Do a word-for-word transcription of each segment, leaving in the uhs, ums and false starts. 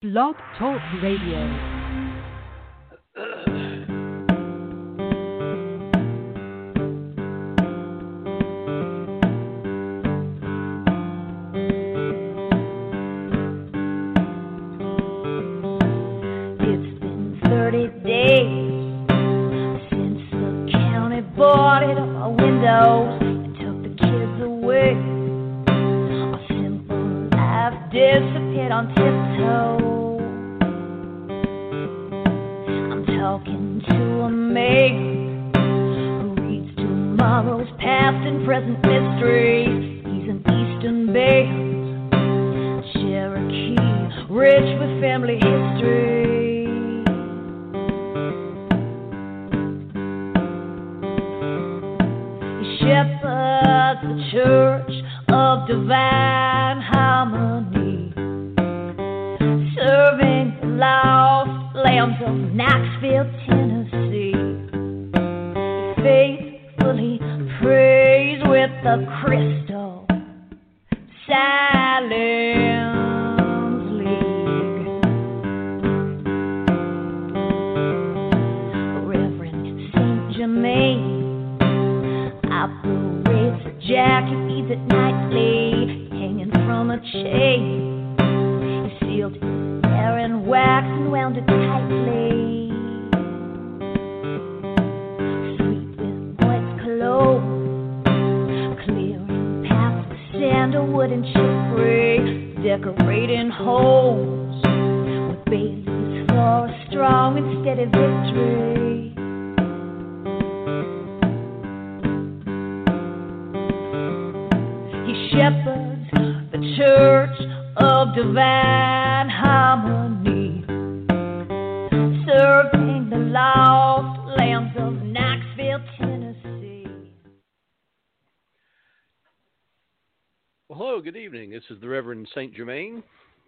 Blog Talk Radio.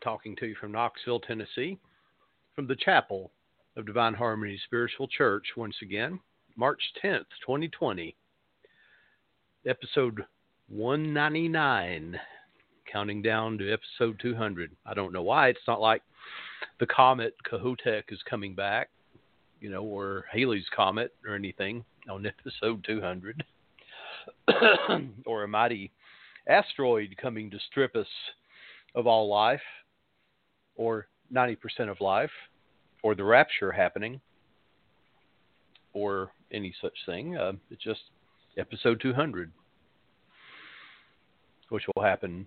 Talking to you from Knoxville, Tennessee, from the Chapel of Divine Harmony Spiritual Church, once again, March tenth, twenty twenty, episode one ninety-nine, counting down to episode two hundred. I don't know why. It's not like the comet Kohoutek is coming back, you know, or Halley's Comet or anything on episode two hundred, or a mighty asteroid coming to strip us of all life, or ninety percent of life, or the rapture happening, or any such thing. Uh, it's just episode two hundred, which will happen.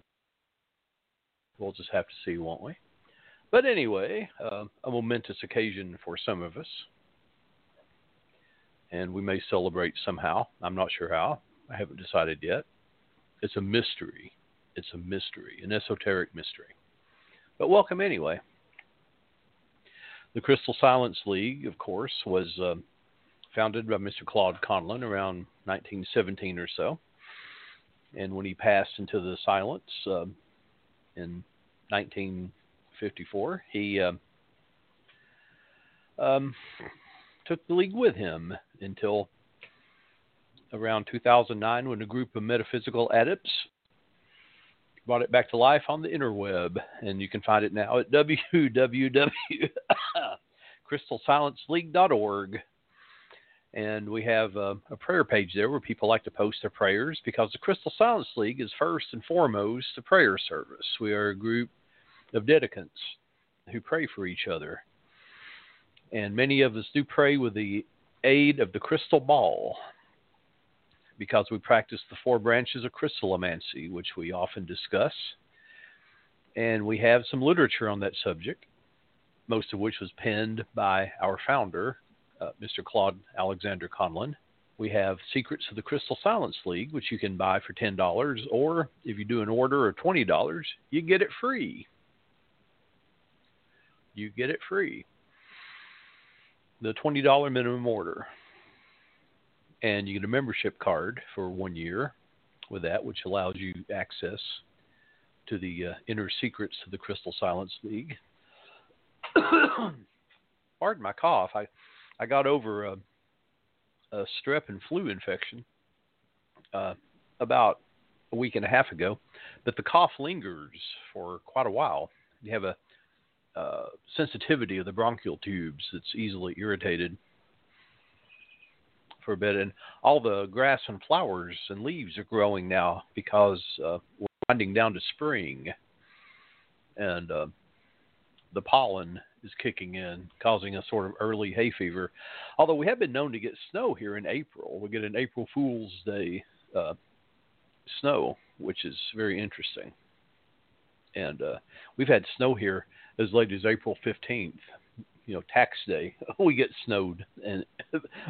We'll just have to see, won't we? But anyway, uh, a momentous occasion for some of us, and we may celebrate somehow. I'm not sure how. I haven't decided yet. It's a mystery. It's a mystery, an esoteric mystery. But welcome anyway. The Crystal Silence League, of course, was uh, founded by Mister Claude Conlin around nineteen seventeen or so. And when he passed into the silence uh, in nineteen fifty-four, he uh, um, took the league with him until around two thousand nine, when a group of metaphysical adepts brought it back to life on the interweb, and you can find it now at w w w dot crystal silence league dot org. And we have a, a prayer page there where people like to post their prayers, because the Crystal Silence League is first and foremost a prayer service. We are a group of dedicants who pray for each other. And many of us do pray with the aid of the crystal ball, because we practice the four branches of crystallomancy, which we often discuss. And we have some literature on that subject, most of which was penned by our founder, uh, Mister Claude Alexander Conlin. We have Secrets of the Crystal Silence League, which you can buy for ten dollars, or if you do an order of twenty dollars, you get it free. You get it free. The twenty dollars minimum order. And you get a membership card for one year with that, which allows you access to the uh, inner secrets of the Crystal Silence League. Pardon my cough. I, I got over a, a strep and flu infection uh, about a week and a half ago, but the cough lingers for quite a while. You have a uh, sensitivity of the bronchial tubes that's easily irritated for a bit. And all the grass and flowers and leaves are growing now because uh, we're winding down to spring. And uh, the pollen is kicking in, causing a sort of early hay fever. Although we have been known to get snow here in April. We get an April Fool's Day uh, snow, which is very interesting. And uh, we've had snow here as late as April fifteenth, you know, tax day. We get snowed, and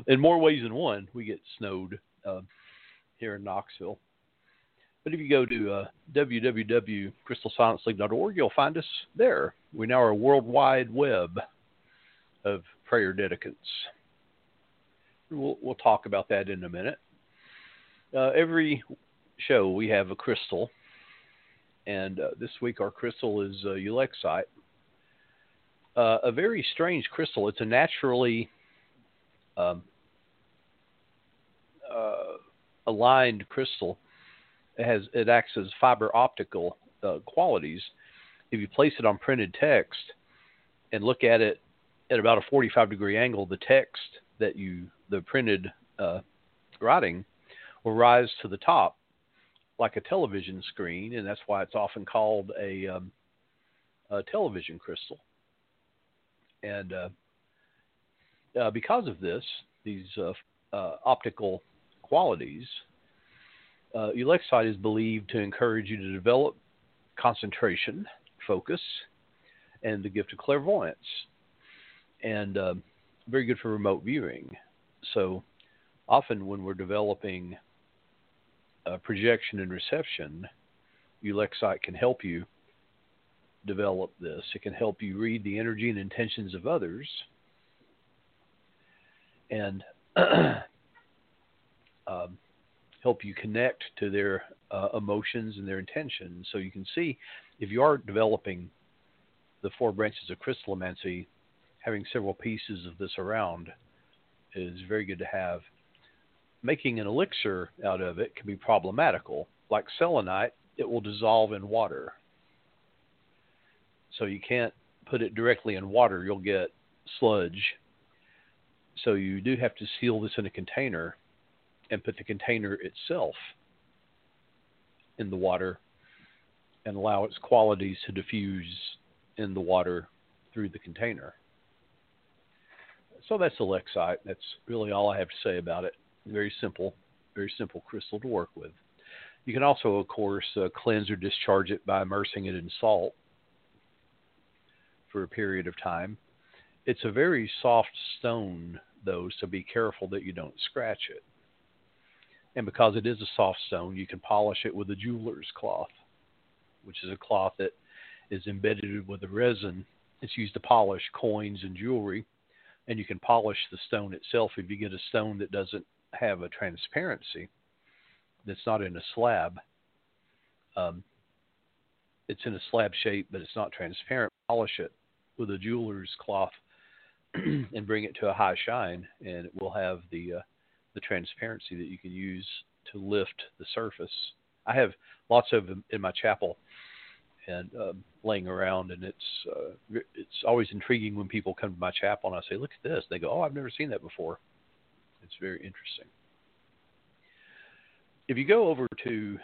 in more ways than one, we get snowed uh, here in Knoxville. But if you go to uh, w w w dot crystal silence league dot org, you'll find us there. We now are a worldwide web of prayer dedicants. We'll, we'll talk about that in a minute. Uh, every show we have a crystal, and uh, this week our crystal is uh, ulexite, uh, a very strange crystal. It's a naturally um, uh, aligned crystal. It has it acts as fiber optical uh, qualities. If you place it on printed text and look at it at about a forty-five degree angle, the text that you the printed uh, writing will rise to the top like a television screen, and that's why it's often called a, um, a television crystal. And uh, uh, because of this, these uh, uh, optical qualities. Uh, ulexite is believed to encourage you to develop concentration, focus, and the gift of clairvoyance, and uh, very good for remote viewing. So often when we're developing uh, projection and reception, ulexite can help you develop this. It can help you read the energy and intentions of others, and um, help you connect to their uh, emotions and their intentions. So you can see, if you are developing the four branches of crystallomancy, having several pieces of this around is very good to have. Making an elixir out of it can be problematical. Like selenite, it will dissolve in water. So you can't put it directly in water. You'll get sludge. So you do have to seal this in a container and put the container itself in the water and allow its qualities to diffuse in the water through the container. So that's ulexite. That's really all I have to say about it. Very simple, very simple crystal to work with. You can also, of course, uh, cleanse or discharge it by immersing it in salt for a period of time. It's a very soft stone, though, so be careful that you don't scratch it. And because it is a soft stone, you can polish it with a jeweler's cloth, which is a cloth that is embedded with a resin. It's used to polish coins and jewelry, and you can polish the stone itself. If you get a stone that doesn't have a transparency, that's not in a slab. Um, it's in a slab shape, but it's not transparent. Polish it with a jeweler's cloth and bring it to a high shine, and it will have the... Uh, the transparency that you can use to lift the surface. I have lots of them in my chapel and uh, laying around, and it's uh, it's always intriguing when people come to my chapel and I say, look at this. They go, oh, I've never seen that before. It's very interesting. If you go over to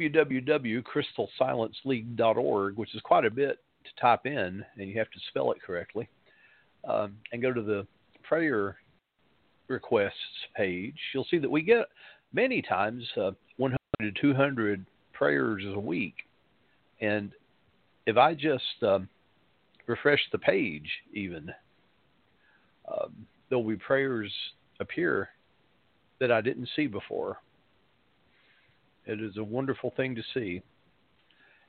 w w w dot crystal silence league dot org, which is quite a bit to type in, and you have to spell it correctly, um, and go to the prayer requests page, you'll see that we get many times uh, one hundred to two hundred prayers a week. And if I just um, refresh the page even, um, there'll be prayers appear that I didn't see before. It is a wonderful thing to see.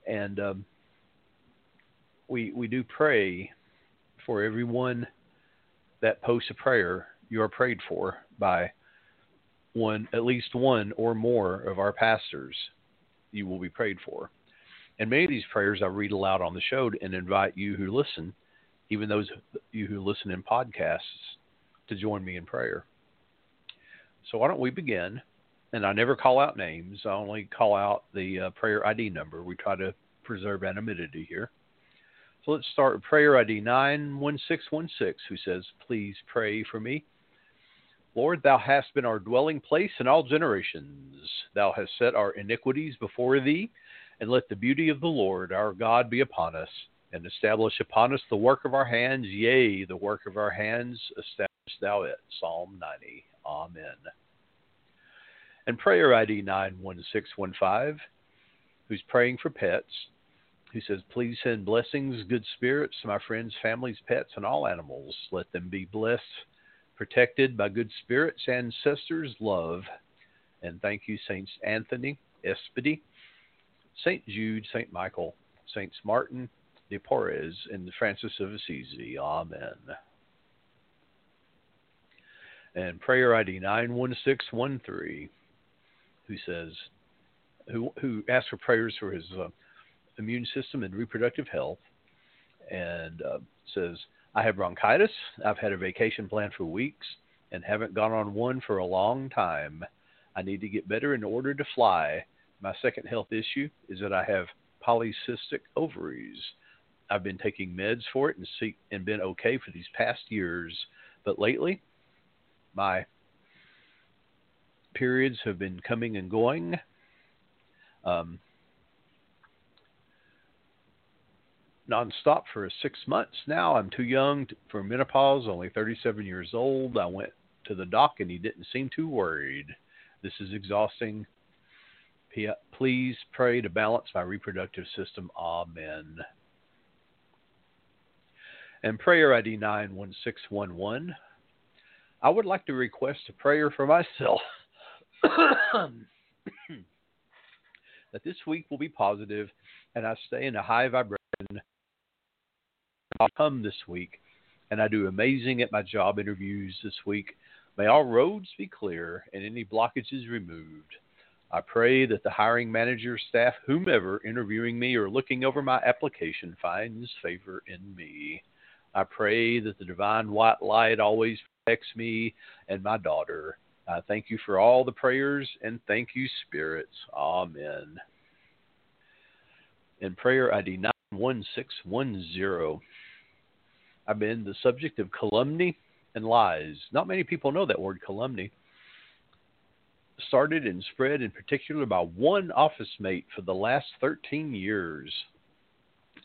And um, we, we do pray for everyone that posts a prayer. You are prayed for by one, at least one or more of our pastors. You will be prayed for. And many of these prayers I read aloud on the show and invite you who listen, even those of you who listen in podcasts, to join me in prayer. So why don't we begin? And I never call out names. I only call out the uh, prayer I D number. We try to preserve anonymity here. So let's start with prayer I D nine one six one six, who says, please pray for me. Lord, thou hast been our dwelling place in all generations. Thou hast set our iniquities before thee, and let the beauty of the Lord our God be upon us, and establish upon us the work of our hands. Yea, the work of our hands, establish thou it. Psalm ninety. Amen. And prayer I D nine one six one five, who's praying for pets, who says, please send blessings, good spirits to my friends, families, pets, and all animals. Let them be blessed, protected by good spirits, ancestors, love. And thank you, Saints Anthony, Espedy, Saint Jude, Saint Michael, Saints Martin de Porres, and Francis of Assisi. Amen. And prayer I D nine one six one three, who says, who, who asks for prayers for his uh, immune system and reproductive health, and uh, says, I have bronchitis. I've had a vacation planned for weeks and haven't gone on one for a long time. I need to get better in order to fly. My second health issue is that I have polycystic ovaries. I've been taking meds for it and see, and been okay for these past years, but lately my periods have been coming and going. Um, nonstop for six months now. I'm too young for menopause, only thirty-seven years old. I went to the doc and he didn't seem too worried. This is exhausting. Please pray to balance my reproductive system. Amen. And prayer I D nine one six one one. I would like to request a prayer for myself that this week will be positive and I stay in a high vibration. I'll come this week, and I do amazing at my job interviews this week. May all roads be clear and any blockages removed. I pray that the hiring manager, staff, whomever interviewing me or looking over my application finds favor in me. I pray that the divine white light always protects me and my daughter. I thank you for all the prayers, and thank you, spirits. Amen. In prayer I D nine one six one zero. I've been the subject of calumny and lies. Not many people know that word, calumny. Started and spread in particular by one office mate for the last thirteen years.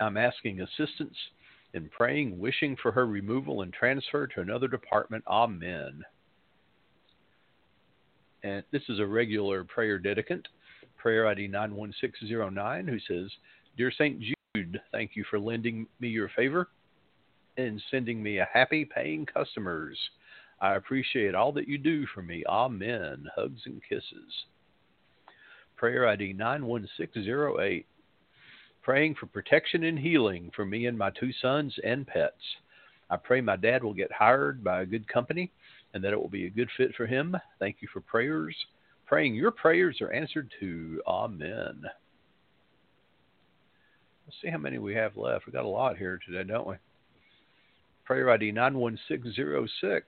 I'm asking assistance and praying, wishing for her removal and transfer to another department. Amen. And this is a regular prayer dedicant, prayer I D nine one six zero nine, who says, Dear Saint Jude, thank you for lending me your favor and sending me a happy paying customers. I appreciate all that you do for me. Amen. Hugs and kisses. Prayer I D nine one six zero eight. Praying for protection and healing for me and my two sons and pets. I pray my dad will get hired by a good company and that it will be a good fit for him. Thank you for prayers. Praying your prayers are answered too. Amen. Let's see how many we have left. We got a lot here today, don't we? Prayer I D nine one six zero six,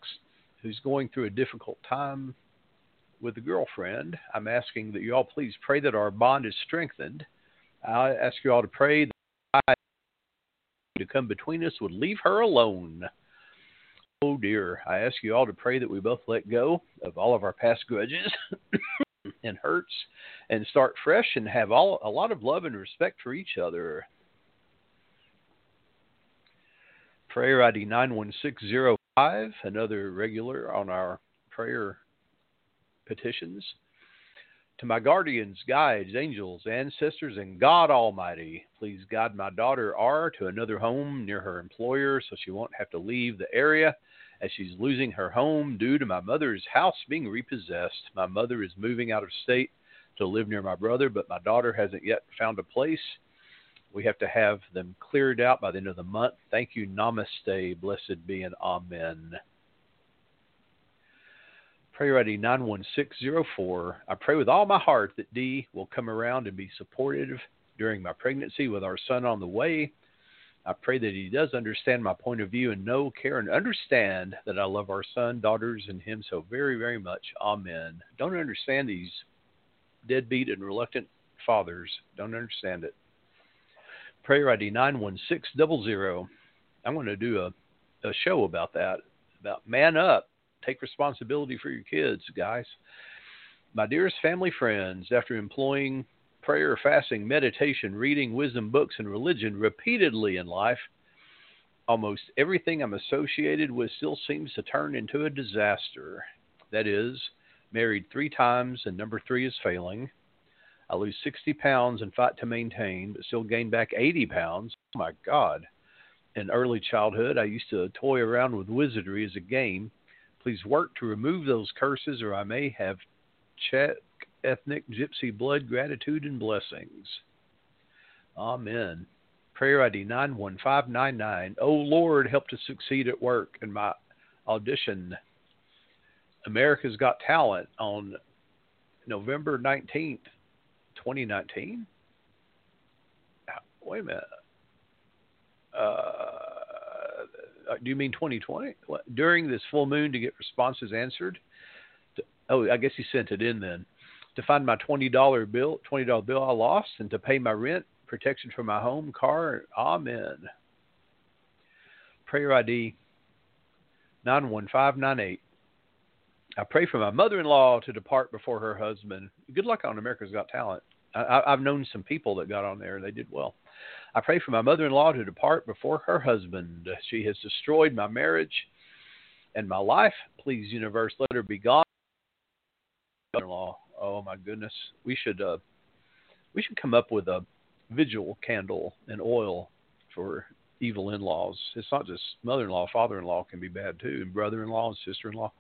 who's going through a difficult time with a girlfriend. I'm asking that you all please pray that our bond is strengthened. I ask you all to pray that I to come between us would leave her alone. Oh, dear. I ask you all to pray that we both let go of all of our past grudges and hurts and start fresh and have all a lot of love and respect for each other. Prayer I D nine one six zero five, another regular on our prayer petitions. To my guardians, guides, angels, ancestors, and God Almighty, please guide my daughter R to another home near her employer so she won't have to leave the area as she's losing her home due to my mother's house being repossessed. My mother is moving out of state to live near my brother, but my daughter hasn't yet found a place. We have to have them cleared out by the end of the month. Thank you. Namaste. Blessed be and amen. Prayer I D nine one six zero four. I pray with all my heart that D will come around and be supportive during my pregnancy with our son on the way. I pray that he does understand my point of view and know, care, and understand that I love our son, daughters, and him so very, very much. Amen. Don't understand these deadbeat and reluctant fathers. Don't understand it. prayer I D nine one six zero zero. I'm going to do a, a show about that, about man up, take responsibility for your kids, guys. My dearest family friends, after employing prayer, fasting, meditation, reading wisdom books, and religion repeatedly in life, almost everything I'm associated with still seems to turn into a disaster. That is, married three times and number three is failing. I lose sixty pounds and fight to maintain, but still gain back eighty pounds. Oh, my God. In early childhood, I used to toy around with wizardry as a game. Please work to remove those curses, or I may have Czech, ethnic, gypsy blood, gratitude, and blessings. Amen. Prayer I D nine one five nine nine. Oh, Lord, help to succeed at work in my audition. America's Got Talent on November nineteenth. twenty nineteen? Wait a minute. Uh, do you mean twenty twenty? What? During this full moon to get responses answered? To, oh, I guess he sent it in then. To find my twenty dollar bill, twenty dollar bill I lost, and to pay my rent, protection for my home, car. Amen. Prayer I D nine one five nine eight. I pray for my mother-in-law to depart before her husband. Good luck on America's Got Talent. I, I've known some people that got on there, and they did well. I pray for my mother-in-law to depart before her husband. She has destroyed my marriage and my life. Please, universe, let her be gone. Mother-in-law. Oh, my goodness. We should, uh, we should come up with a vigil candle and oil for evil in-laws. It's not just mother-in-law. Father-in-law can be bad too, and brother-in-law and sister-in-law.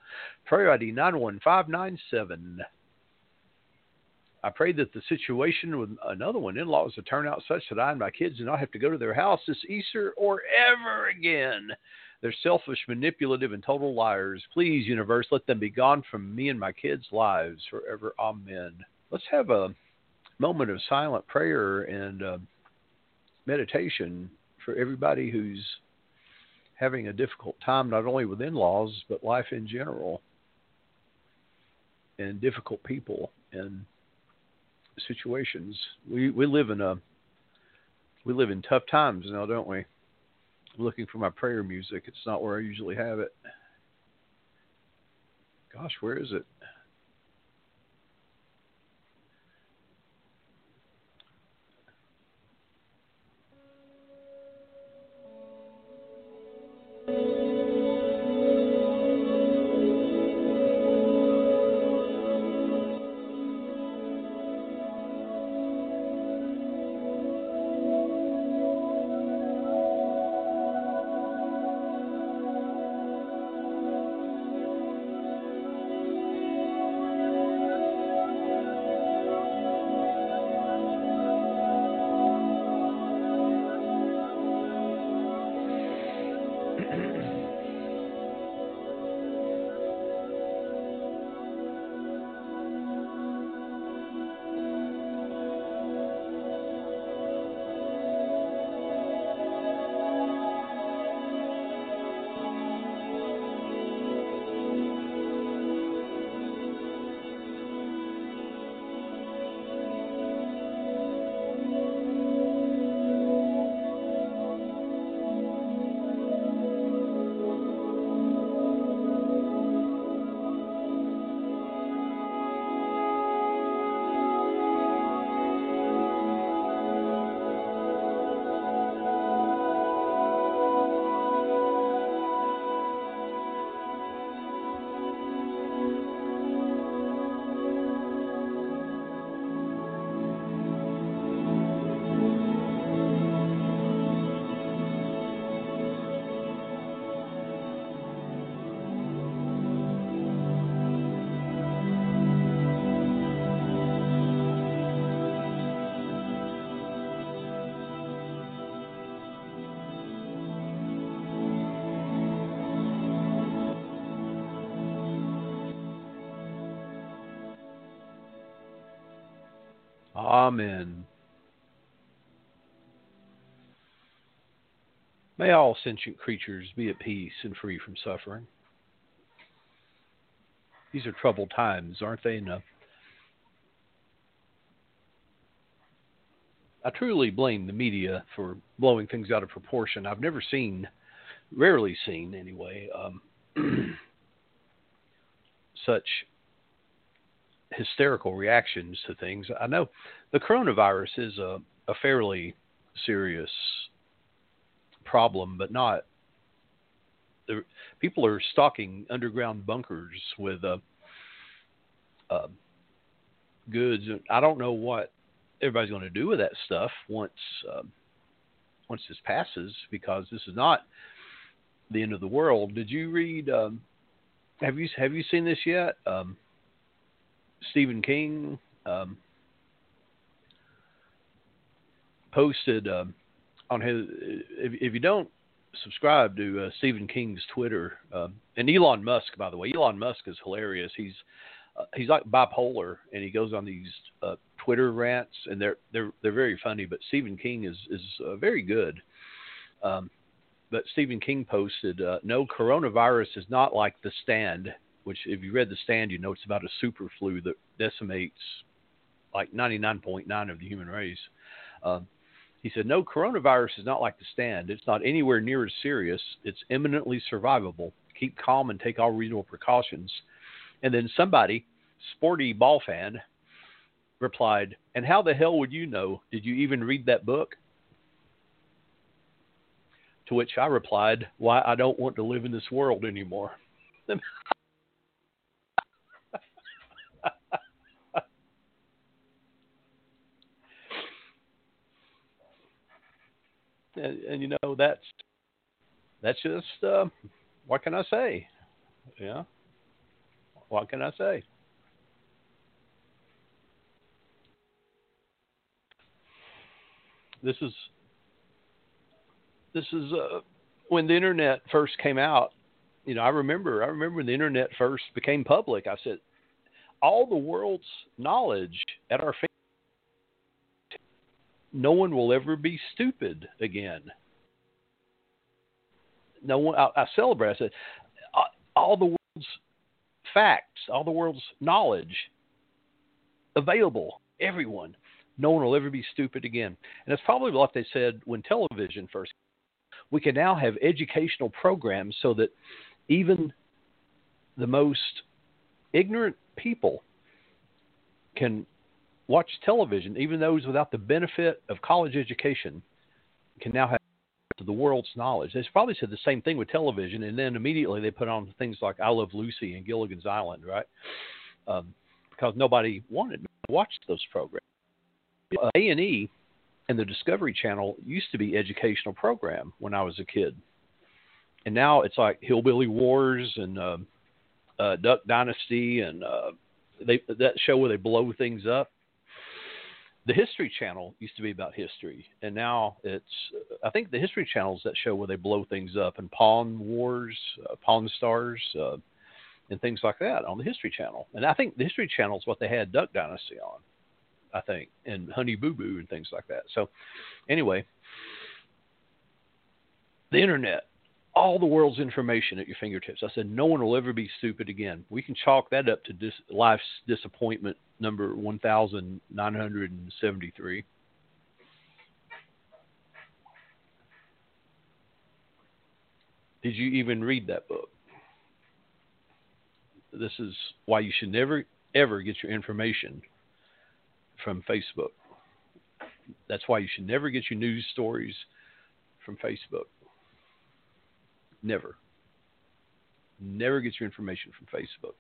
Prayer I D nine one five nine seven. I pray that the situation with another one in-laws will turn out such that I and my kids do not have to go to their house this Easter or ever again. They're selfish, manipulative, and total liars. Please, universe, let them be gone from me and my kids' lives forever. Amen. Let's have a moment of silent prayer and uh, meditation for everybody who's having a difficult time, not only with in-laws, but life in general, and difficult people and situations. We we live in a we live in tough times now, don't we? I'm looking for my prayer music. It's not where I usually have it. Gosh, where is it? Amen. May all sentient creatures be at peace and free from suffering. These are troubled times, aren't they? Enough. I truly blame the media for blowing things out of proportion. I've never seen, rarely seen anyway, um, such hysterical reactions to things. I know the coronavirus is a, a fairly serious problem, but not. The, people are stocking underground bunkers with uh, uh, goods. I don't know what everybody's going to do with that stuff once uh, once this passes, because this is not the end of the world. Did you read? Um, have you have you seen this yet? Um, Stephen King um, posted um, on his. If, if you don't subscribe to uh, Stephen King's Twitter, uh, and Elon Musk, by the way, Elon Musk is hilarious. He's uh, he's like bipolar, and he goes on these uh, Twitter rants, and they're they're they're very funny. But Stephen King is is uh, very good. Um, but Stephen King posted, uh, "No, coronavirus is not like The Stand," which if you read The Stand, you know it's about a super flu that decimates like ninety-nine point nine of the human race. Um, he said, no, coronavirus is not like The Stand. It's not anywhere near as serious. It's eminently survivable. Keep calm and take all reasonable precautions. And then somebody, sporty ball fan, replied, and how the hell would you know? Did you even read that book? To which I replied, why, I don't want to live in this world anymore. And, and you know, that's that's just uh, what can I say? Yeah, what can I say? This is this is uh, when the internet first came out. You know, I remember I remember when the internet first became public. I said, all the world's knowledge at our fingertips. No one will ever be stupid again. No one. I, I celebrate. I said, all the world's facts, all the world's knowledge available, everyone. No one will ever be stupid again. And it's probably like they said when television first. We can now have educational programs so that even the most ignorant people can watch television. Even those without the benefit of college education can now have the world's knowledge. They probably said the same thing with television, and then immediately they put on things like I Love Lucy and Gilligan's Island, right? Um, because nobody wanted to watch those programs. Uh, A and E and the Discovery Channel used to be educational program when I was a kid. And now it's like Hillbilly Wars and uh, uh, Duck Dynasty and uh, they, that show where they blow things up. The History Channel used to be about history, and now it's, I think the History Channel is that show where they blow things up, and Pawn Wars, uh, Pawn Stars, uh, and things like that on the History Channel. And I think the History Channel is what they had Duck Dynasty on, I think, and Honey Boo Boo and things like that. So anyway, the internet, all the world's information at your fingertips. I said, no one will ever be stupid again. We can chalk that up to dis- life's disappointment number one thousand nine hundred seventy-three. Did you even read that book? This is why you should never, ever get your information from Facebook. That's why you should never get your news stories from Facebook. Never. Never get your information from Facebook.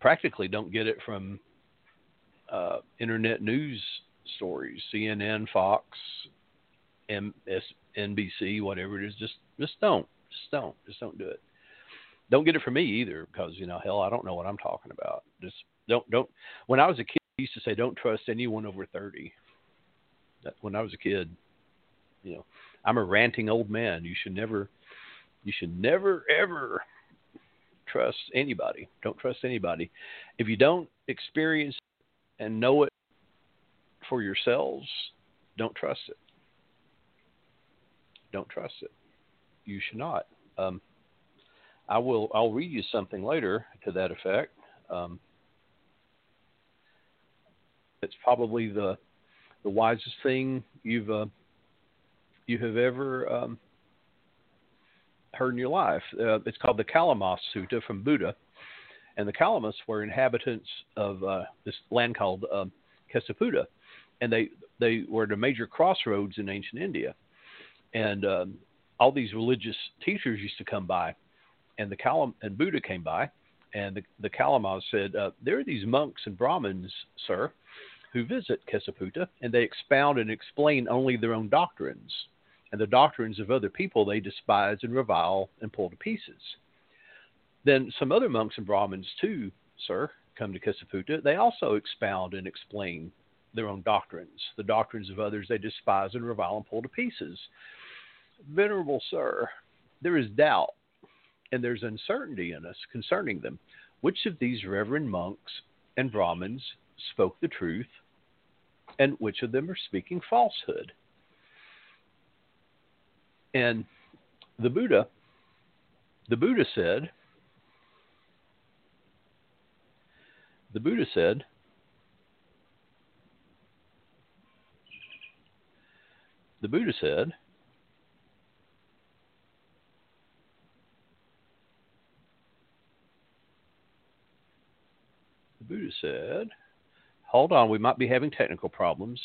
Practically don't get it from uh, internet news stories, C N N, Fox, M S N B C, whatever it is. Just, just don't, just don't, just don't do it. Don't get it from me either, because you know, hell, I don't know what I'm talking about. Just don't, don't. When I was a kid, I used to say, don't trust anyone over thirty. That, when I was a kid, you know, I'm a ranting old man. You should never, you should never ever. Trust anybody. Don't trust anybody. If you don't experience it and know it for yourselves, don't trust it. Don't trust it. You should not. Um, I will. I'll read you something later to that effect. Um, it's probably the the wisest thing you've uh, you have ever um, heard in your life. Uh, it's called the Kalamas Sutta from Buddha, and the Kalamas were inhabitants of uh, this land called um, Kesaputta, and they they were the major crossroads in ancient India, and um, all these religious teachers used to come by, and the Kalam and Buddha came by. And the, the Kalamas said, uh, there are these monks and Brahmins, sir, who visit Kesaputta, and they expound and explain only their own doctrines. And the doctrines of other people they despise and revile and pull to pieces. Then some other monks and Brahmins, too, sir, come to Kesaputta. They also expound and explain their own doctrines. The doctrines of others they despise and revile and pull to pieces. Venerable sir, there is doubt. And there's uncertainty in us concerning them. Which of these reverend monks and Brahmins spoke the truth, and which of them are speaking falsehood? And the Buddha, the Buddha said, the Buddha said, the Buddha said, Buddha said, hold on, we might be having technical problems.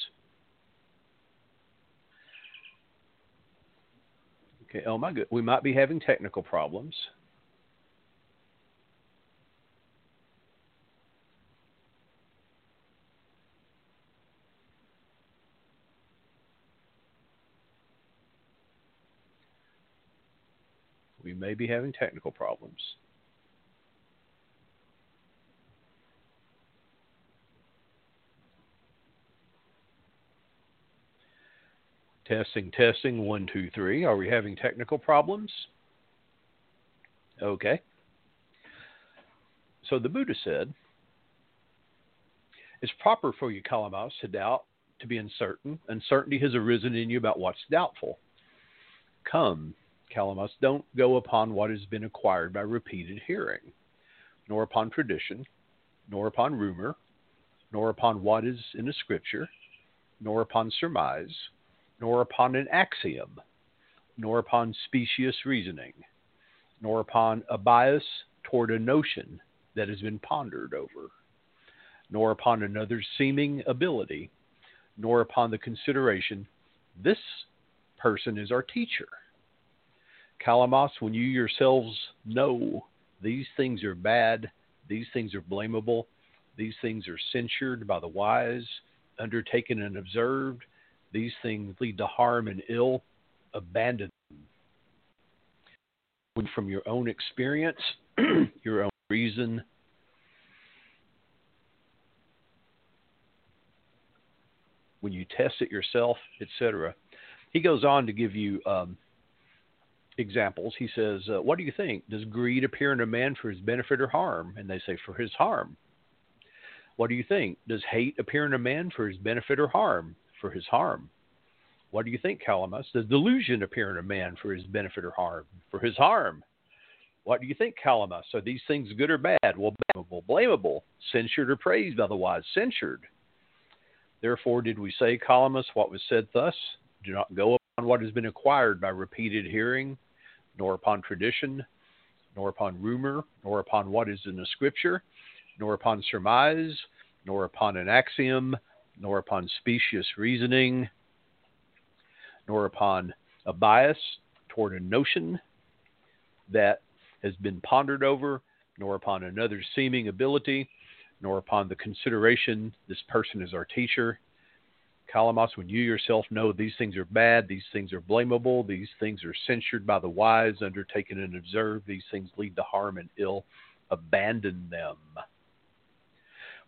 Okay, oh my good, we might be having technical problems. We may be having technical problems. Testing, testing, one, two, three. Are we having technical problems? Okay. So the Buddha said, it's proper for you, Kalamas, to doubt, to be uncertain. Uncertainty has arisen in you about what's doubtful. Come, Kalamas, don't go upon what has been acquired by repeated hearing, nor upon tradition, nor upon rumor, nor upon what is in the scripture, nor upon surmise, nor upon an axiom, nor upon specious reasoning, nor upon a bias toward a notion that has been pondered over, nor upon another's seeming ability, nor upon the consideration, this person is our teacher. Kalamas, when you yourselves know these things are bad, these things are blamable, these things are censured by the wise, undertaken and observed, these things lead to harm and ill, abandon them. From your own experience, your own reason, when you test it yourself, et cetera. He goes on to give you um, examples. He says, uh, what do you think? Does greed appear in a man for his benefit or harm? And they say, for his harm. What do you think? Does hate appear in a man for his benefit or harm? For his harm. What do you think, Kalamas? Does delusion appear in a man for his benefit or harm? For his harm. What do you think, Kalamas? Are these things good or bad? Well, blamable, blamable, censured or praised, otherwise censured. Therefore, did we say, Kalamas, what was said thus? Do not go upon what has been acquired by repeated hearing, nor upon tradition, nor upon rumor, nor upon what is in the scripture, nor upon surmise, nor upon an axiom, nor upon specious reasoning, nor upon a bias toward a notion that has been pondered over, nor upon another's seeming ability, nor upon the consideration this person is our teacher. Kalamas, when you yourself know these things are bad, these things are blamable, these things are censured by the wise, undertaken and observed, these things lead to harm and ill, abandon them.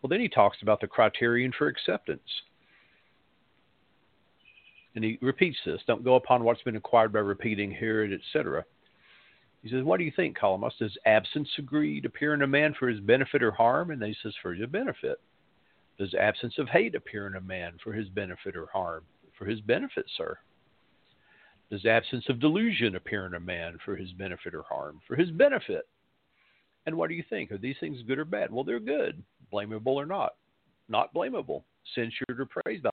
Well, then he talks about the criterion for acceptance. And he repeats this. Don't go upon what's been acquired by repeating, hearing, et cetera. He says, what do you think, Kalamas? Does absence of greed appear in a man for his benefit or harm? And he says, for his benefit. Does absence of hate appear in a man for his benefit or harm? For his benefit, sir. Does absence of delusion appear in a man for his benefit or harm? For his benefit. And what do you think? Are these things good or bad? Well, they're good. Blamable or not? Not blamable. Censured or praised by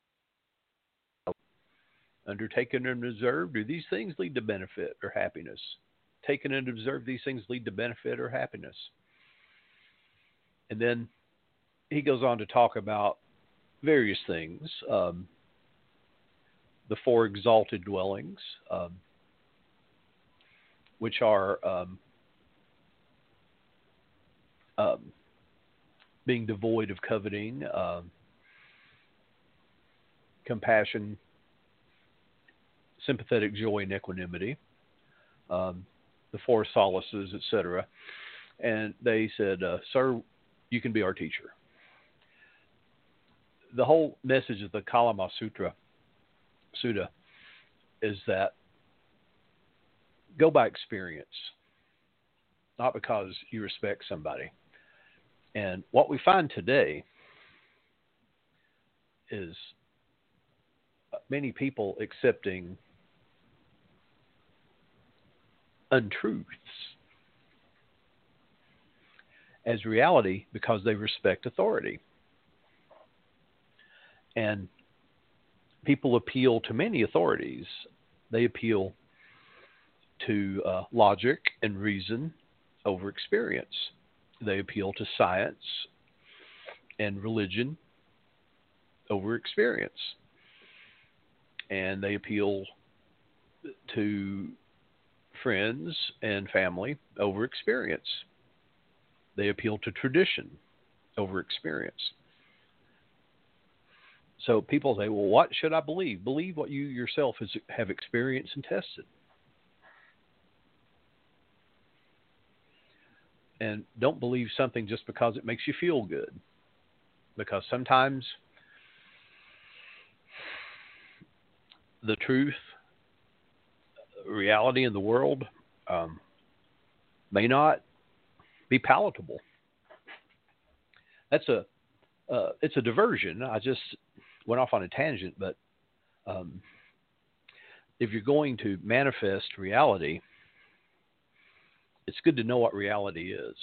Undertaken and observed, do these things lead to benefit or happiness? Taken and observed, these things lead to benefit or happiness. And then he goes on to talk about various things, um, the four exalted dwellings, um, which are um, um, being devoid of coveting, um, compassion, sympathetic joy, and equanimity, um, the four solaces, et cetera. And they said, uh, sir, you can be our teacher. The whole message of the Kalamas Sutra, Sutta, is that go by experience, not because you respect somebody. And what we find today is many people accepting untruths as reality because they respect authority. And people appeal to many authorities. They appeal to uh, logic and reason over experience. They appeal to science and religion over experience. And they appeal to friends and family over experience. They appeal to tradition over experience. So people say, well, what should I believe? Believe what you yourself has, have experienced and tested. And don't believe something just because it makes you feel good. Because sometimes the truth, reality in the world um, may not be palatable. That's a, uh, it's a diversion. I just went off on a tangent, but um, if you're going to manifest reality, it's good to know what reality is.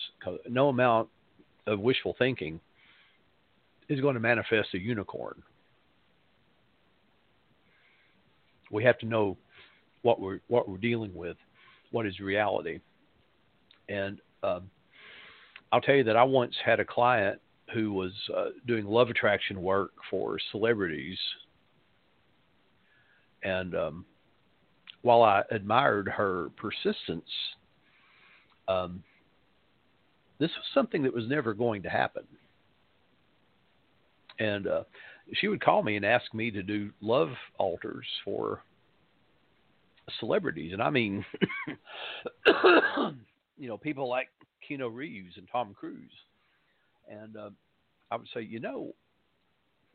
No amount of wishful thinking is going to manifest a unicorn. We have to know what we're what we're dealing with, what is reality. And um, I'll tell you that I once had a client who was uh, doing love attraction work for celebrities. And um, while I admired her persistence, um, this was something that was never going to happen. And uh, she would call me and ask me to do love altars for celebrities. And I mean, you know, people like Keanu Reeves and Tom Cruise. And uh, I would say, you know,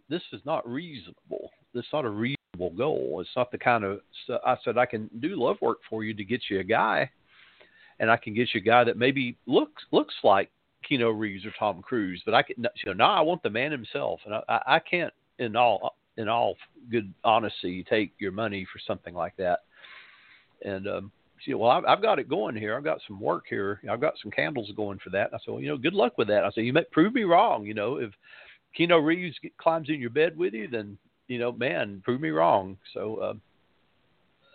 this is not reasonable. This is not a reasonable goal. It's not the kind of, so I said, I can do love work for you to get you a guy. And I can get you a guy that maybe looks, looks like Keanu Reeves or Tom Cruise, but I can, you know, no, I want the man himself. And I, I can't in all, in all good honesty, take your money for something like that. And, um, she said, well, I've, I've got it going here. I've got some work here. I've got some candles going for that. And I said, well, you know, good luck with that. I said, you may prove me wrong. You know, if Keanu Reeves get, climbs in your bed with you, then, you know, man, prove me wrong. So, um,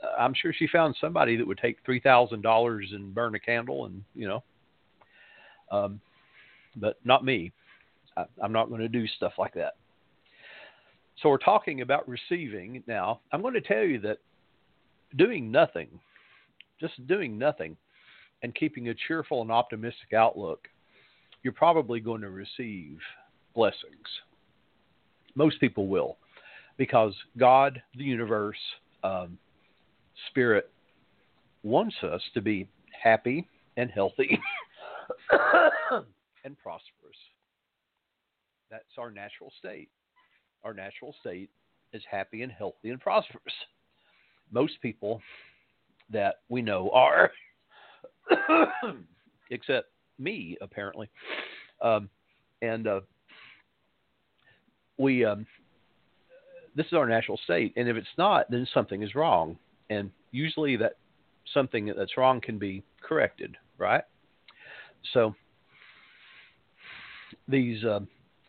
uh, I'm sure she found somebody that would take three thousand dollars and burn a candle and, you know, Um, but not me. I, I'm not going to do stuff like that. So we're talking about receiving now. I'm going to tell you that doing nothing, just doing nothing and keeping a cheerful and optimistic outlook, you're probably going to receive blessings. Most people will, because God, the universe, um, spirit wants us to be happy and healthy and prosperous. That's our natural state. Our natural state is happy and healthy and prosperous. Most people that we know are, except me, apparently. Um, and uh, we, um, this is our natural state. And if it's not, then something is wrong. And usually that something that's wrong can be corrected, right? So these uh,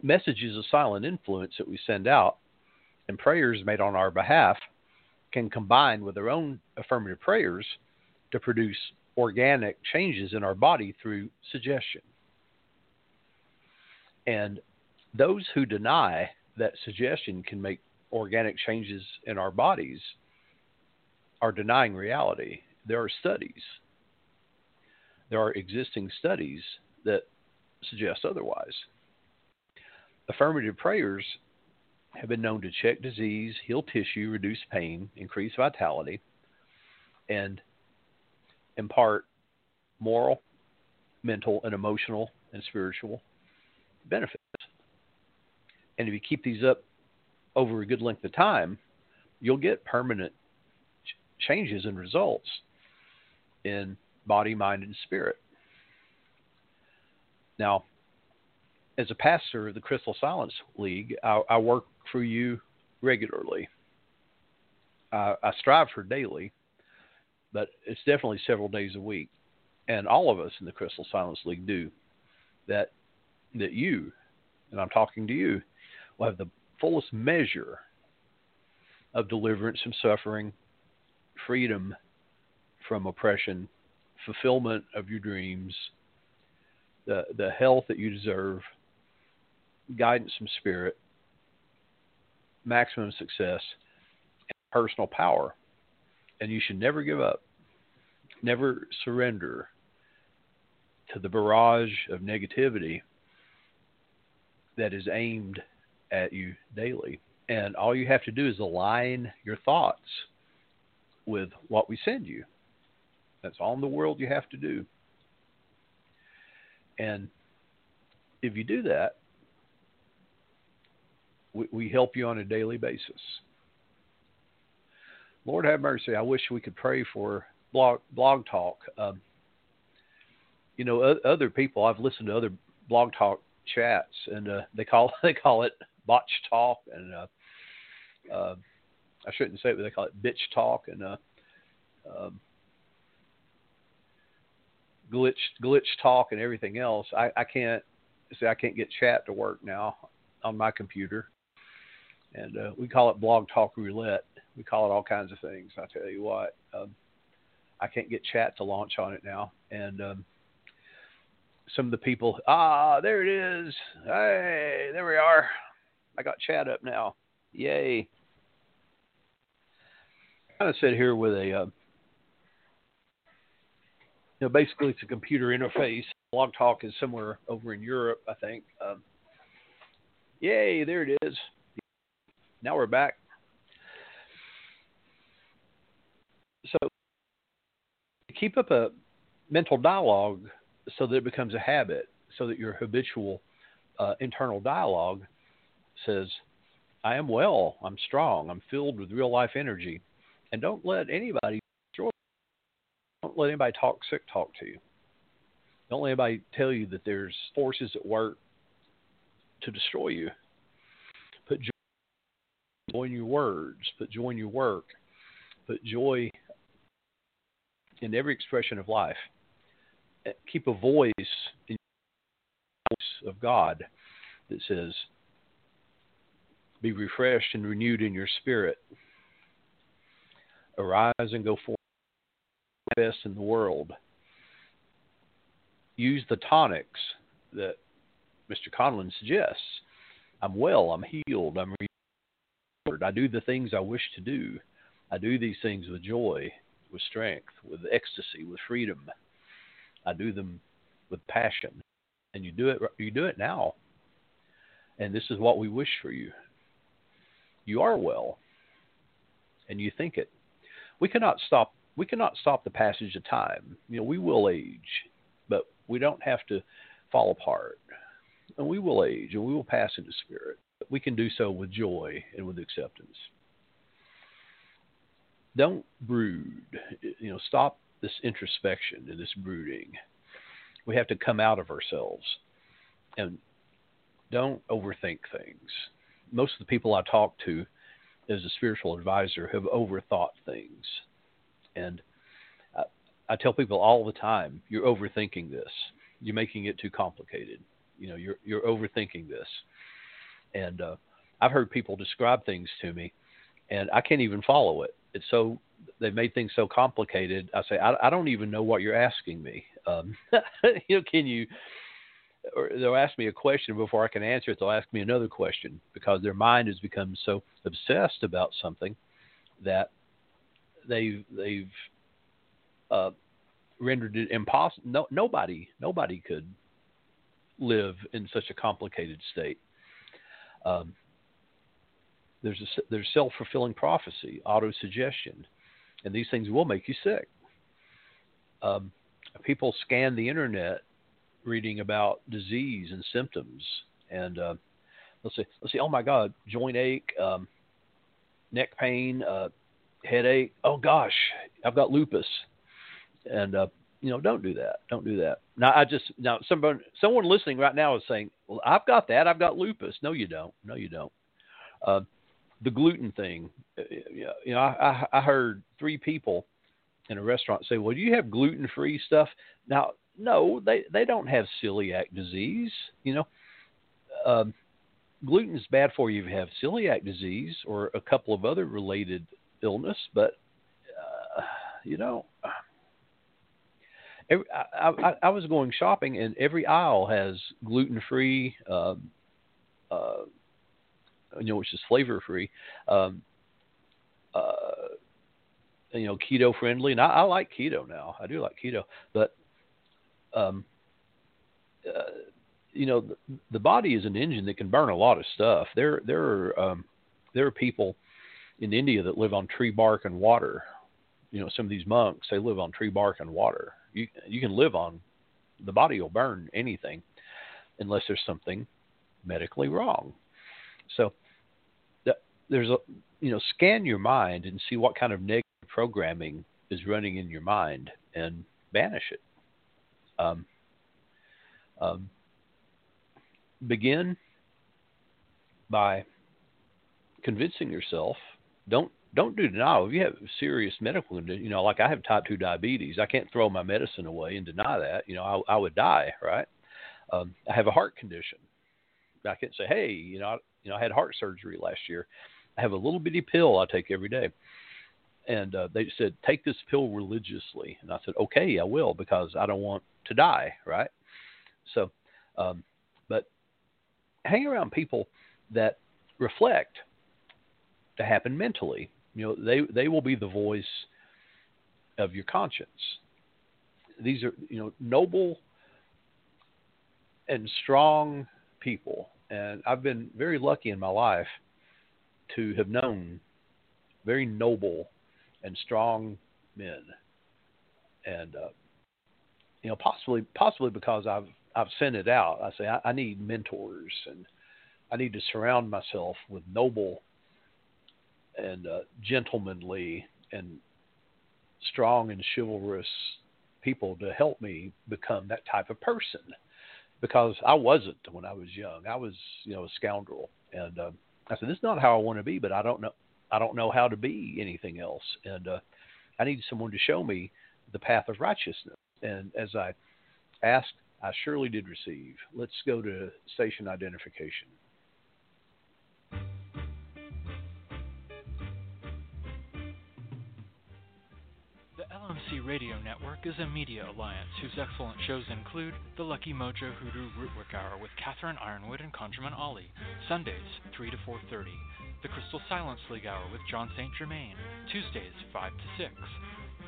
messages of silent influence that we send out and prayers made on our behalf can combine with their own affirmative prayers to produce organic changes in our body through suggestion. And those who deny that suggestion can make organic changes in our bodies are denying reality. There are studies. There are existing studies that suggest otherwise. Affirmative prayers have been known to check disease, heal tissue, reduce pain, increase vitality, and impart moral, mental, and emotional and spiritual benefits. And if you keep these up over a good length of time, you'll get permanent ch- changes and results in body, mind, and spirit. Now, as a pastor of the Crystal Silence League, I, I work for you regularly. I, I strive for daily, but it's definitely several days a week. And all of us in the Crystal Silence League do that, that you, and I'm talking to you, will have the fullest measure of deliverance from suffering, freedom from oppression, fulfillment of your dreams, the, the health that you deserve, guidance from spirit, maximum success, and personal power. And you should never give up, never surrender to the barrage of negativity that is aimed at you daily. And all you have to do is align your thoughts with what we send you. That's all in the world you have to do. And if you do that, we, we help you on a daily basis. Lord have mercy. I wish we could pray for blog, blog talk. Um, you know, o- other people, I've listened to other blog talk chats, and uh, they call they call it botch talk, and uh, uh, I shouldn't say it, but they call it bitch talk, and uh, um, glitch glitch talk, and everything else. I, I can't see. I can't get chat to work now on my computer, and uh, we call it blog talk roulette. We call it all kinds of things. I tell you what, um, I can't get chat to launch on it now, and um, some of the people, ah, there it is. Hey, there we are. I got chat up now. Yay. I kind of sit here with a, uh, you know, basically it's a computer interface. Blog Talk is somewhere over in Europe, I think. Um, yay, there it is. Now we're back. So keep up a mental dialogue so that it becomes a habit, so that your habitual uh, internal dialogue says, I am well, I'm strong, I'm filled with real life energy. And don't let anybody destroy you. Don't let anybody talk sick talk to you. Don't let anybody tell you that there's forces at work to destroy you. Put joy, join your words, put joy in your work, put joy in every expression of life. Keep a voice in the voice of God that says, be refreshed and renewed in your spirit. Arise and go forth, best in the world. Use the tonics that Mister Conlin suggests. I'm well, I'm healed, I'm restored. I do the things I wish to do. I do these things with joy, with strength, with ecstasy, with freedom. I do them with passion, and you do it. You do it now, and this is what we wish for you. You are well, and you think it. We cannot stop. We cannot stop the passage of time. You know, we will age, but we don't have to fall apart. And we will age, and we will pass into spirit. But we can do so with joy and with acceptance. Don't brood. You know, stop this introspection and this brooding. We have to come out of ourselves and don't overthink things. Most of the people I talk to as a spiritual advisor have overthought things. And I, I tell people all the time, you're overthinking this. You're making it too complicated. You know, you're, you're overthinking this. And uh, I've heard people describe things to me and I can't even follow it. it's so they've made things so complicated. I say, I, I don't even know what you're asking me. Um, you know, can you? Or they'll ask me a question before I can answer it. They'll ask me another question because their mind has become so obsessed about something that they've they've uh, rendered it impossible. No, nobody nobody could live in such a complicated state. Um, there's a, there's self-fulfilling prophecy, autosuggestion, and these things will make you sick. Um, people scan the internet, reading about disease and symptoms, and uh, let's see, let's see. Oh my God, joint ache, um, neck pain, uh, headache. Oh gosh, I've got lupus, and uh, you know, don't do that. Don't do that. Now, I just now someone someone listening right now is saying, well, I've got that. I've got lupus. No, you don't. No, you don't. Uh, the gluten thing. You know, I, I heard three people in a restaurant say, "Well, do you have gluten-free stuff?" Now. No, they, they don't have celiac disease. You know, um, gluten is bad for you if you have celiac disease or a couple of other related illness. But uh, you know, every, I, I, I was going shopping and every aisle has gluten free, um, uh, you know, which is flavor free, um, uh, you know, keto friendly. And I, I like keto now. I do like keto, but Um, uh, you know, the, the body is an engine that can burn a lot of stuff. There, there are um, there are people in India that live on tree bark and water. You know, some of these monks, they live on tree bark and water. You you can live on, the body will burn anything, unless there's something medically wrong. So that, there's a you know, scan your mind and see what kind of negative programming is running in your mind and banish it. Um, um, begin by convincing yourself. Don't don't do denial. If you have serious medical condition, you know, like I have type two diabetes, I can't throw my medicine away and deny that. You know, I, I would die, right? Um, I have a heart condition. I can't say, hey, you know, I, you know, I had heart surgery last year. I have a little bitty pill I take every day. And uh, they said, take this pill religiously. And I said, okay, I will, because I don't want to die, right? So, um, but hang around people that reflect to happen mentally. You know, they, they will be the voice of your conscience. These are, you know, noble and strong people. And I've been very lucky in my life to have known very noble and strong men, and uh, you know, possibly, possibly because I've I've sent it out. I say I, I need mentors, and I need to surround myself with noble and uh, gentlemanly and strong and chivalrous people to help me become that type of person. Because I wasn't when I was young. I was, you know, a scoundrel, and uh, I said, this is not how I want to be, but I don't know. I don't know how to be anything else. And uh, I need someone to show me the path of righteousness. And as I asked, I surely did receive. Let's go to station identification. The L M C Radio Network is a media alliance whose excellent shows include The Lucky Mojo Hoodoo Rootwork Hour with Catherine Ironwood and Conjurman Ollie, Sundays three to four thirty. The Crystal Silence League Hour with John Saint Germain, Tuesdays five to six.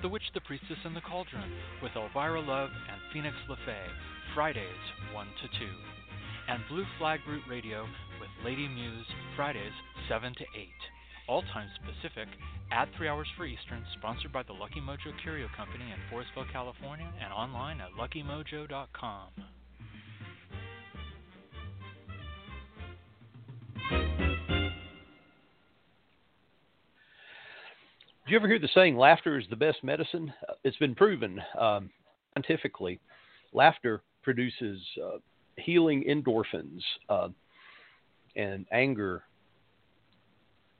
The Witch, the Priestess, and the Cauldron with Elvira Love and Phoenix LeFay, Fridays one to two. And Blue Flag Root Radio with Lady Muse, Fridays seven to eight. All times Pacific, add three hours for Eastern, sponsored by the Lucky Mojo Curio Company in Forestville, California, and online at lucky mojo dot com. Do you ever hear the saying, laughter is the best medicine? It's been proven um, scientifically. Laughter produces uh, healing endorphins, uh, and anger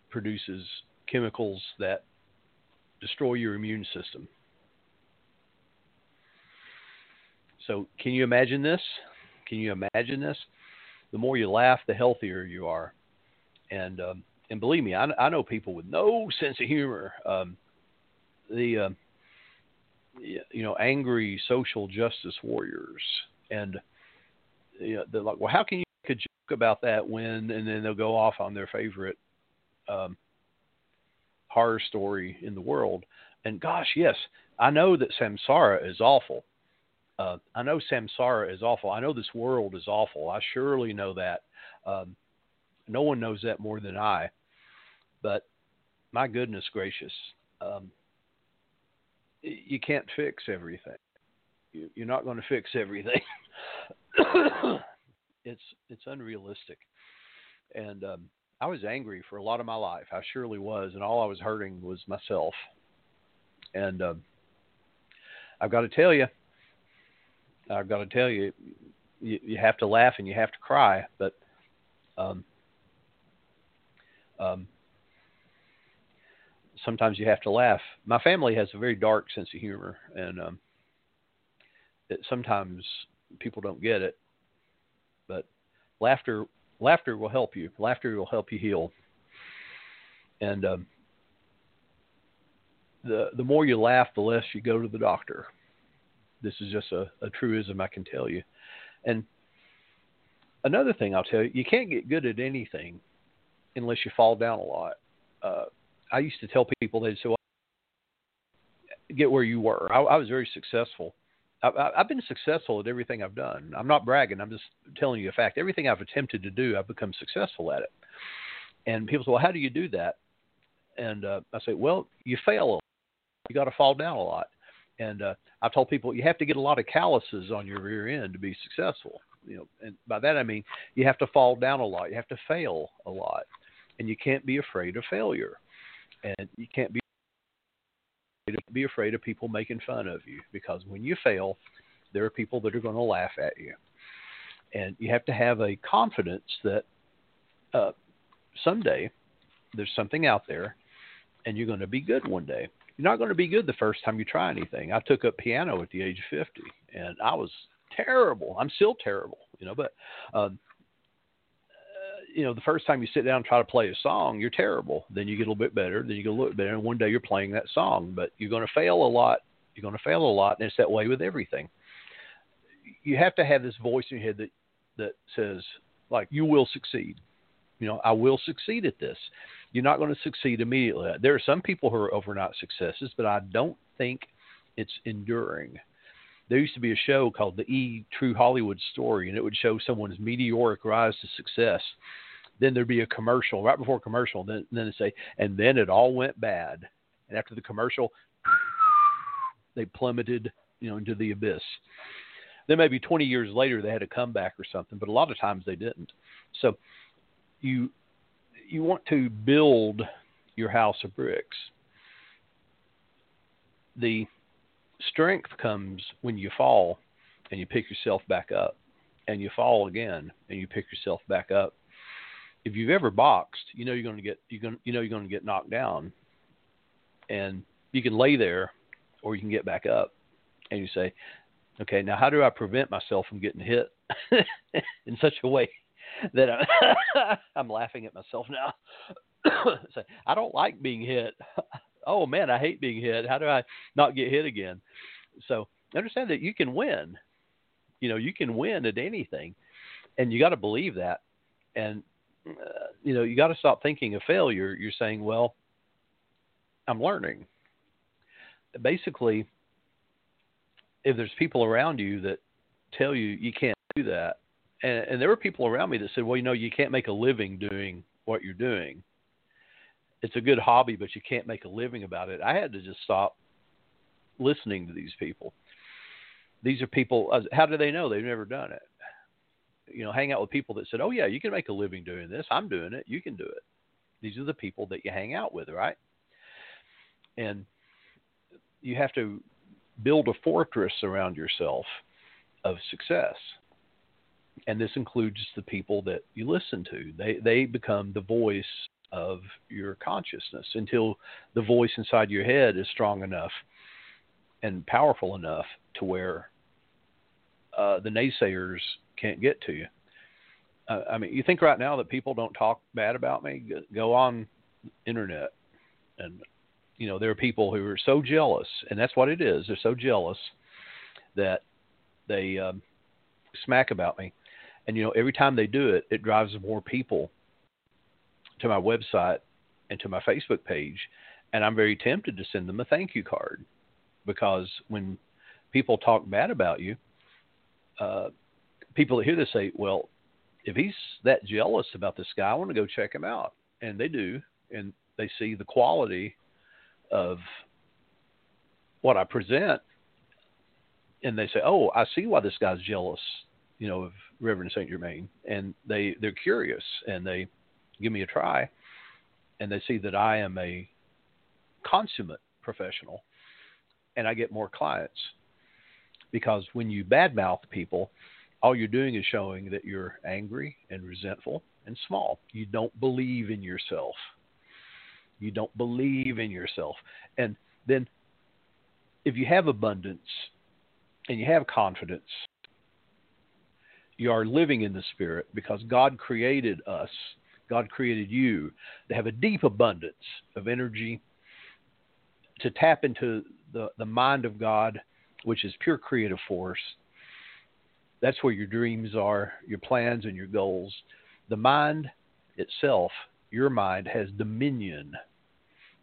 produces chemicals that destroy your immune system. So can you imagine this? Can you imagine this? The more you laugh, the healthier you are. And um, and believe me, I, I know people with no sense of humor. Um, the um, you know, angry social justice warriors, and you know, they're like, well, how can you make a joke about that when? And then they'll go off on their favorite um, horror story in the world. And gosh, yes, I know that samsara is awful. Uh, I know samsara is awful. I know this world is awful. I surely know that. Um, no one knows that more than I. But my goodness gracious, um, you can't fix everything. You, you're not going to fix everything. it's it's unrealistic. And um, I was angry for a lot of my life. I surely was. And all I was hurting was myself. And um, I've got to tell you, I've got to tell you, you, you have to laugh and you have to cry, but um, um, sometimes you have to laugh. My family has a very dark sense of humor, and um, it, sometimes people don't get it, but laughter laughter will help you. Laughter will help you heal. And um, the the more you laugh, the less you go to the doctor. This is just a, a truism I can tell you. And another thing I'll tell you, you can't get good at anything unless you fall down a lot. Uh, I used to tell people, they'd say, well, get where you were. I, I was very successful. I, I, I've been successful at everything I've done. I'm not bragging. I'm just telling you a fact. Everything I've attempted to do, I've become successful at it. And people say, well, how do you do that? And uh, I say, well, you fail a lot. You got to fall down a lot. And uh, I've told people you have to get a lot of calluses on your rear end to be successful. You know, and by that I mean you have to fall down a lot, you have to fail a lot, and you can't be afraid of failure, and you can't be be afraid of people making fun of you, because when you fail, there are people that are going to laugh at you, and you have to have a confidence that uh, someday there's something out there, and you're going to be good one day. You're not going to be good the first time you try anything. I took up piano at the age of fifty, and I was terrible. I'm still terrible, you know, but, um, uh, you know, the first time you sit down and try to play a song, you're terrible. Then you get a little bit better. Then you get a little bit better, and one day you're playing that song, but you're going to fail a lot. You're going to fail a lot, and it's that way with everything. You have to have this voice in your head that, that says, like, you will succeed. You know, I will succeed at this. You're not going to succeed immediately. There are some people who are overnight successes, but I don't think it's enduring. There used to be a show called the E True Hollywood Story, and it would show someone's meteoric rise to success. Then there'd be a commercial, right before commercial, then then it'd say, and then it all went bad. And after the commercial, they plummeted, you know, into the abyss. Then maybe twenty years later, they had a comeback or something, but a lot of times they didn't. So You you want to build your house of bricks. The strength comes when you fall and you pick yourself back up, and you fall again and you pick yourself back up. If you've ever boxed, you know you're going to get you're going you know you're going to get knocked down, and you can lay there or you can get back up, and you say, okay, now how do I prevent myself from getting hit in such a way that I'm, I'm laughing at myself now. So, I don't like being hit. Oh, man, I hate being hit. How do I not get hit again? So understand that you can win. You know, you can win at anything, and you got to believe that. And, uh, you know, you got to stop thinking of failure. You're saying, well, I'm learning. Basically, if there's people around you that tell you you can't do that, And, and there were people around me that said, well, you know, you can't make a living doing what you're doing. It's a good hobby, but you can't make a living about it. I had to just stop listening to these people. These are people, how do they know? They've never done it. You know, hang out with people that said, oh, yeah, you can make a living doing this. I'm doing it. You can do it. These are the people that you hang out with, right? And you have to build a fortress around yourself of success. And this includes the people that you listen to. They they become the voice of your consciousness until the voice inside your head is strong enough and powerful enough to where uh, the naysayers can't get to you. uh, I mean, you think right now that people don't talk bad about me? Go on the internet, and you know, there are people who are so jealous, and that's what it is. They're so jealous that they um, smack about me. And, you know, every time they do it, it drives more people to my website and to my Facebook page. And I'm very tempted to send them a thank you card, because when people talk bad about you, uh, people that hear this say, well, if he's that jealous about this guy, I want to go check him out. And they do. And they see the quality of what I present. And they say, oh, I see why this guy's jealous, you know, of Reverend Saint Germain. And they, they're curious, and they give me a try, and they see that I am a consummate professional, and I get more clients. Because when you badmouth people, all you're doing is showing that you're angry and resentful and small. You don't believe in yourself. You don't believe in yourself. And then if you have abundance and you have confidence, you are living in the spirit, because God created us. God created you to have a deep abundance of energy, to tap into the, the mind of God, which is pure creative force. That's where your dreams are, your plans and your goals. The mind itself, your mind, has dominion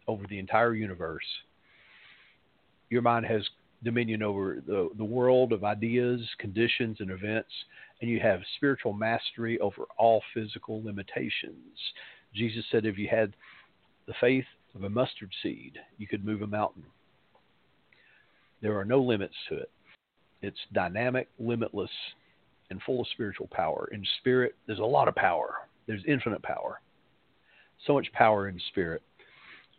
over the entire universe. Your mind has dominion over the, the world of ideas, conditions, and events, and you have spiritual mastery over all physical limitations. Jesus said if you had the faith of a mustard seed, you could move a mountain. There are no limits to it. It's dynamic, limitless, and full of spiritual power. In spirit, there's a lot of power. There's infinite power. So much power in spirit.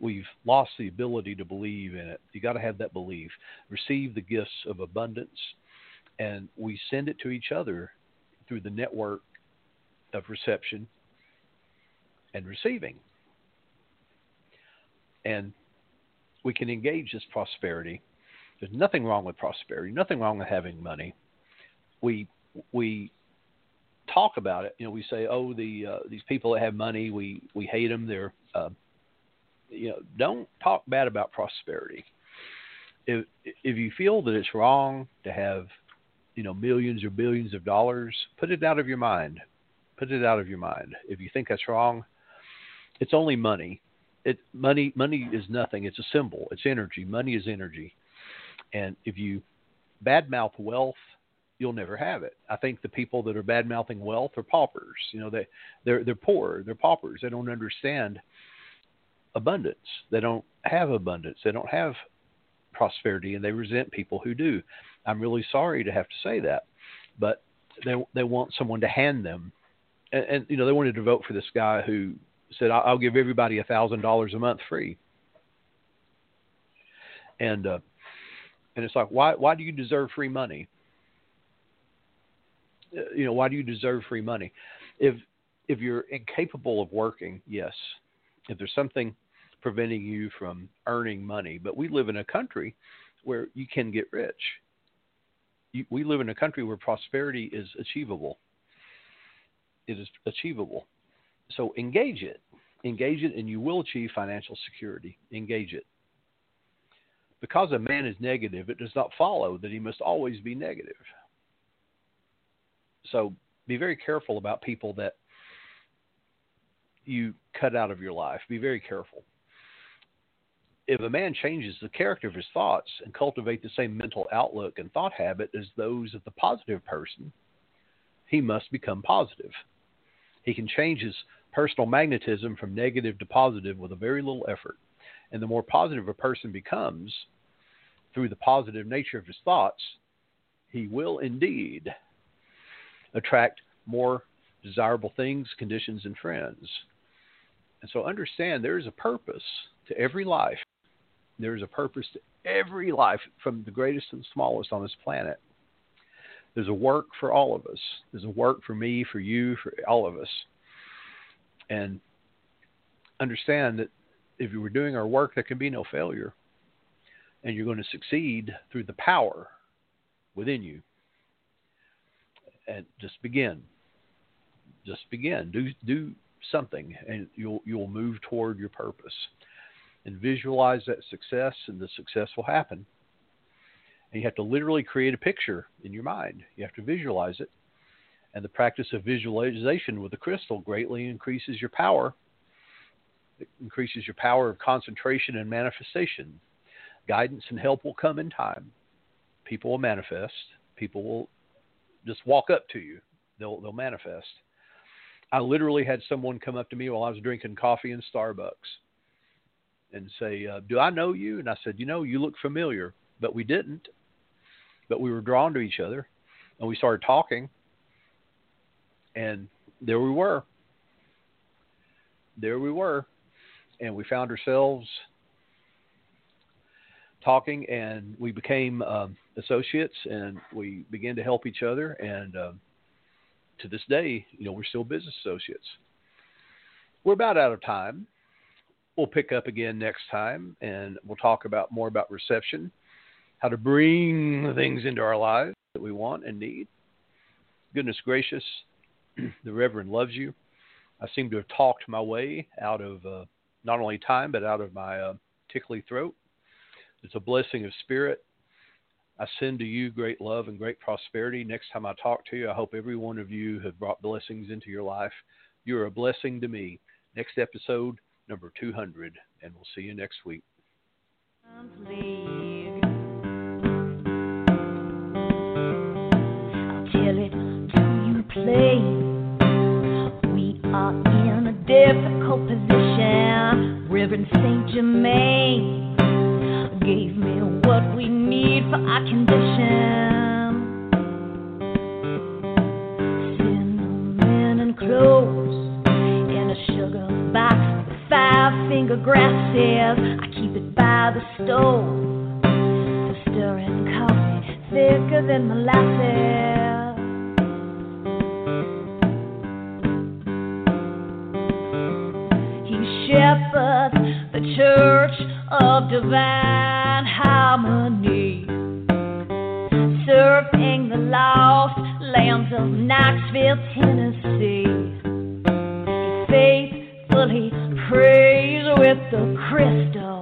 We've lost the ability to believe in it. You got to have that belief. Receive the gifts of abundance, and we send it to each other through the network of reception and receiving. And we can engage this prosperity. There's nothing wrong with prosperity, nothing wrong with having money. We we talk about it. You know, we say, oh, the uh, these people that have money, we, we hate them. They're, uh, you know, don't talk bad about prosperity. If if you feel that it's wrong to have, you know, millions or billions of dollars, put it out of your mind. Put it out of your mind. If you think that's wrong, it's only money. It money money is nothing. It's a symbol. It's energy. Money is energy. And if you badmouth wealth, you'll never have it. I think the people that are badmouthing wealth are paupers. You know, they they're they're poor. They're paupers. They don't understand abundance. They don't have abundance. They don't have prosperity, and they resent people who do. I'm really sorry to have to say that, but they they want someone to hand them, and, and you know, they wanted to vote for this guy who said, I'll give everybody a thousand dollars a month free. And, uh, and it's like, why, why do you deserve free money? Uh, you know, why do you deserve free money? If, if you're incapable of working, yes. If there's something preventing you from earning money, but we live in a country where you can get rich. You, we live in a country where prosperity is achievable. It is achievable. So engage it, engage it, and you will achieve financial security. Engage it. Because a man is negative, it does not follow that he must always be negative. So be very careful about people that you cut out of your life. Be very careful. If a man changes the character of his thoughts and cultivate the same mental outlook and thought habit as those of the positive person, he must become positive. He can change his personal magnetism from negative to positive with a very little effort. And the more positive a person becomes through the positive nature of his thoughts, he will indeed attract more desirable things, conditions, and friends. And so understand there is a purpose to every life. There is a purpose to every life, from the greatest to the smallest on this planet. There's a work for all of us. There's a work for me, for you, for all of us. And understand that if you were doing our work, there can be no failure. And you're going to succeed through the power within you. And just begin. just begin. Do do something, and you'll you'll move toward your purpose. And visualize that success, and the success will happen. And you have to literally create a picture in your mind. You have to visualize it. And the practice of visualization with a crystal greatly increases your power. It increases your power of concentration and manifestation. Guidance and help will come in time. People will manifest. People will just walk up to you. They'll they'll manifest. I literally had someone come up to me while I was drinking coffee in Starbucks and say, uh, do I know you? And I said, you know, you look familiar. But we didn't. But we were drawn to each other. And we started talking. And there we were. There we were. And we found ourselves talking, and we became um, associates, and we began to help each other. And um, to this day, you know, we're still business associates. We're about out of time. We'll pick up again next time, and we'll talk about more about reception, how to bring things into our lives that we want and need. Goodness gracious, the Reverend loves you. I seem to have talked my way out of uh, not only time, but out of my uh, tickly throat. It's a blessing of spirit. I send to you great love and great prosperity. Next time I talk to you, I hope every one of you have brought blessings into your life. You're a blessing to me. Next episode, number two hundred, and we'll see you next week. I'll tell it, do you play? We are in a difficult position. Reverend Saint Germain gave me what we need for our condition. Cinnamon and cloves in a sugar box with five finger grasses. I keep it by the stove for stirring coffee thicker than molasses. He shepherds the church of divine harmony, serving the lost lambs of Knoxville, Tennessee. He faithfully prays with the crystal